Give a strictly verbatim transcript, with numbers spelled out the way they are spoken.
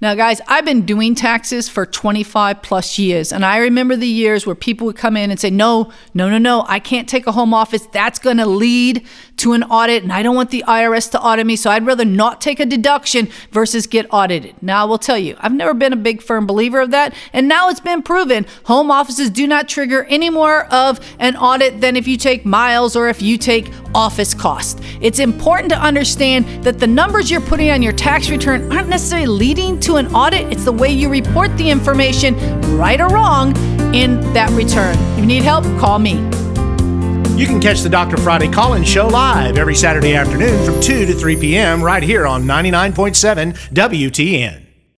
Now, guys, I've been doing taxes for twenty-five plus years, and I remember the years where people would come in and say, no, no, no, no, I can't take a home office. That's going to lead to an audit, and I don't want the I R S to audit me, so I'd rather not take a deduction versus get audited. Now, I will tell you, I've never been a big firm believer of that, and now it's been proven home offices do not trigger any more of an audit than if you take miles or if you take office cost. It's important to understand that the numbers you're putting on your tax return aren't necessarily leading to an audit. It's the way you report the information, right or wrong, in that return. If you need help, call me. You can catch the Doctor Friday call-in show live every Saturday afternoon from two to three p.m. right here on ninety-nine point seven W T N.